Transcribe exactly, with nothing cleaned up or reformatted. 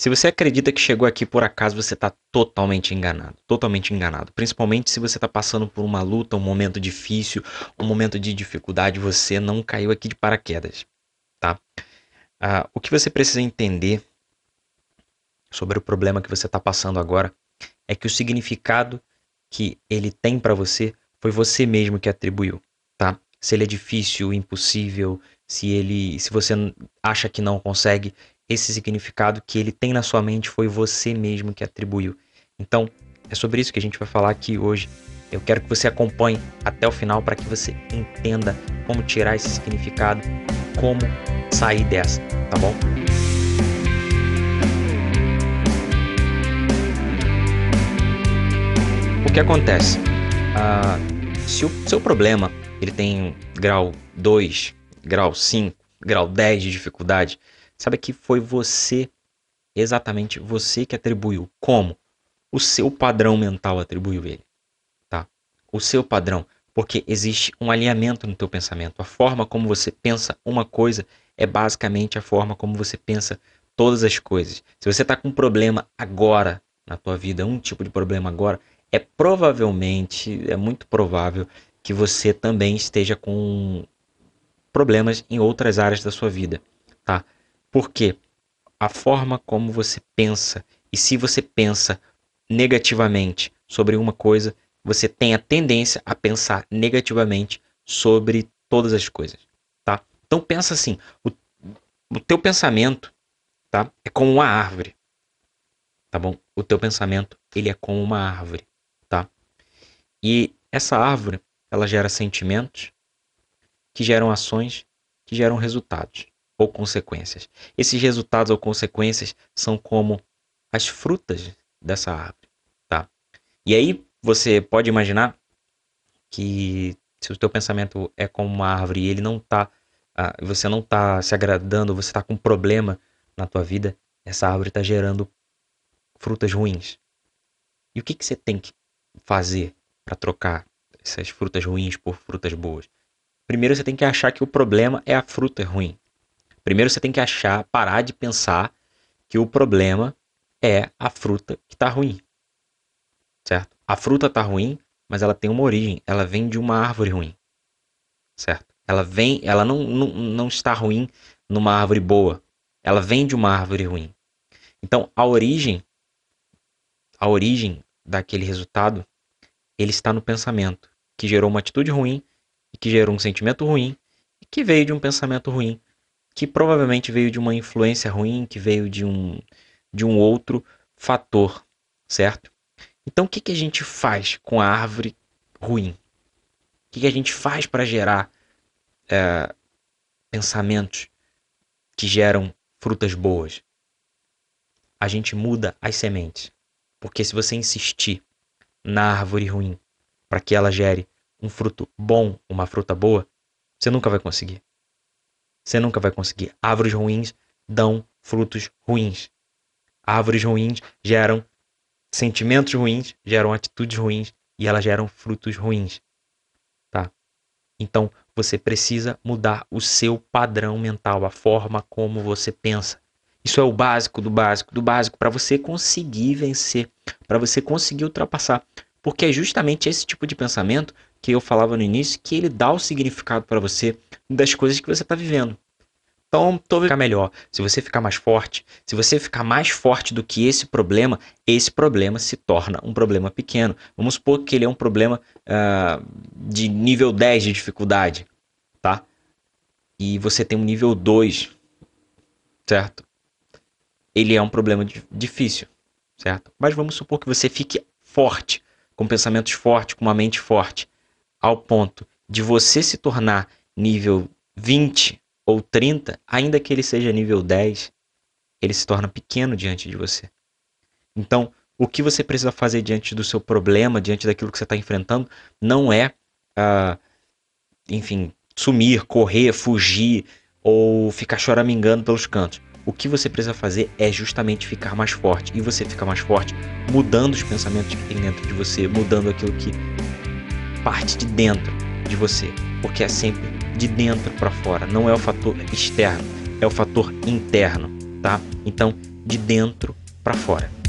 Se você acredita que chegou aqui por acaso, você está totalmente enganado, totalmente enganado. Principalmente se você está passando por uma luta, um momento difícil, um momento de dificuldade, você não caiu aqui de paraquedas, tá? Ah, o que você precisa entender sobre o problema que você está passando agora é que o significado que ele tem para você foi você mesmo que atribuiu, tá? Se ele é difícil, impossível, se ele, se você acha que não consegue, esse significado que ele tem na sua mente foi você mesmo que atribuiu. Então, é sobre isso que a gente vai falar aqui hoje. Eu quero que você acompanhe até o final para que você entenda como tirar esse significado, como sair dessa, tá bom? O que acontece? Ah, se o seu problema ele tem grau dois, grau cinco, grau dez de dificuldade, sabe que foi você, exatamente você que atribuiu. Como? O seu padrão mental atribuiu ele, tá? O seu padrão, porque existe um alinhamento no teu pensamento. A forma como você pensa uma coisa é basicamente a forma como você pensa todas as coisas. Se você está com um problema agora na tua vida, um tipo de problema agora, é provavelmente, é muito provável que você também esteja com problemas em outras áreas da sua vida, tá? Porque a forma como você pensa, e se você pensa negativamente sobre uma coisa, você tem a tendência a pensar negativamente sobre todas as coisas, tá? Então pensa assim, o, o teu pensamento, tá, é como uma árvore, tá bom? O teu pensamento, ele é como uma árvore, tá? E essa árvore, ela gera sentimentos que geram ações, que geram resultados ou consequências. Esses resultados ou consequências são como as frutas dessa árvore, tá? E aí você pode imaginar que se o teu pensamento é como uma árvore e ele não tá, ah, você não tá se agradando, você tá com um problema na tua vida, essa árvore tá gerando frutas ruins. E o que que você tem que fazer para trocar essas frutas ruins por frutas boas? Primeiro você tem que achar que o problema é a fruta ruim. Primeiro você tem que achar, parar de pensar que o problema é a fruta que está ruim, certo? A fruta está ruim, mas ela tem uma origem, ela vem de uma árvore ruim, certo? Ela vem, ela não, não, não está ruim numa árvore boa, ela vem de uma árvore ruim. Então a origem, a origem daquele resultado, ele está no pensamento, que gerou uma atitude ruim, e que gerou um sentimento ruim, e que veio de um pensamento ruim, que provavelmente veio de uma influência ruim, que veio de um, de um outro fator, certo? Então o que que a gente faz com a árvore ruim? O que que a gente faz para gerar é, pensamentos que geram frutas boas? A gente muda as sementes, porque se você insistir na árvore ruim para que ela gere um fruto bom, uma fruta boa, você nunca vai conseguir. Você nunca vai conseguir. Árvores ruins dão frutos ruins. Árvores ruins geram sentimentos ruins, geram atitudes ruins e elas geram frutos ruins, tá? Então, você precisa mudar o seu padrão mental, a forma como você pensa. Isso é o básico do básico do básico para você conseguir vencer, para você conseguir ultrapassar. Porque é justamente esse tipo de pensamento que eu falava no início, que ele dá o significado para você das coisas que você está vivendo. Então, tô ficar melhor. Se você ficar mais forte, se você ficar mais forte do que esse problema, esse problema se torna um problema pequeno. Vamos supor que ele é um problema uh, de nível dez de dificuldade, tá? E você tem um nível dois, certo? Ele é um problema difícil, certo? Mas vamos supor que você fique forte, com pensamentos fortes, com uma mente forte, ao ponto de você se tornar nível vinte ou trinta, ainda que ele seja nível dez, ele se torna pequeno diante de você. Então, o que você precisa fazer diante do seu problema, diante daquilo que você está enfrentando, não é, ah, enfim, sumir, correr, fugir ou ficar choramingando pelos cantos. O que você precisa fazer é justamente ficar mais forte. E você fica mais forte mudando os pensamentos que tem dentro de você, mudando aquilo que parte de dentro de você. Porque é sempre de dentro para fora, não é o fator externo, é o fator interno, tá? Então, de dentro para fora.